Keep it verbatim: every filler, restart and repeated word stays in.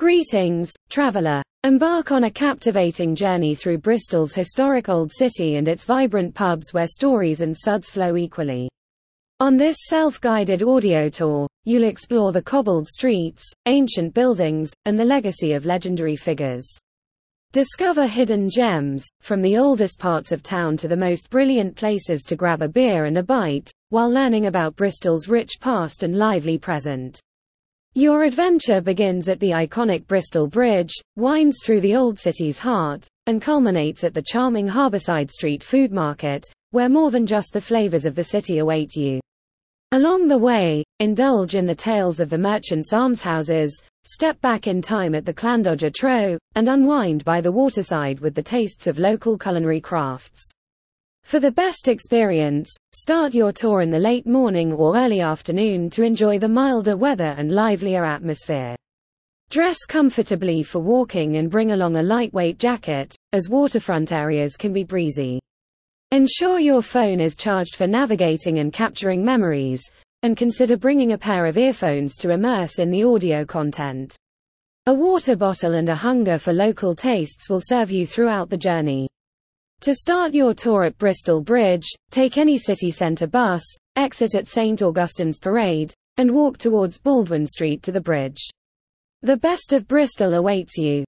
Greetings, traveller. Embark on a captivating journey through Bristol's historic old city and its vibrant pubs where stories and suds flow equally. On this self-guided audio tour, you'll explore the cobbled streets, ancient buildings, and the legacy of legendary figures. Discover hidden gems, from the oldest parts of town to the most brilliant places to grab a beer and a bite, while learning about Bristol's rich past and lively present. Your adventure begins at the iconic Bristol Bridge, winds through the old city's heart, and culminates at the charming Harbourside Street Food Market, where more than just the flavors of the city await you. Along the way, indulge in the tales of the Merchant's Almshouses, step back in time at the Llandoger Trow, and unwind by the waterside with the tastes of local culinary crafts. For the best experience, start your tour in the late morning or early afternoon to enjoy the milder weather and livelier atmosphere. Dress comfortably for walking and bring along a lightweight jacket, as waterfront areas can be breezy. Ensure your phone is charged for navigating and capturing memories, and consider bringing a pair of earphones to immerse in the audio content. A water bottle and a hunger for local tastes will serve you throughout the journey. To start your tour at Bristol Bridge, take any city centre bus, exit at Saint Augustine's Parade, and walk towards Baldwin Street to the bridge. The best of Bristol awaits you,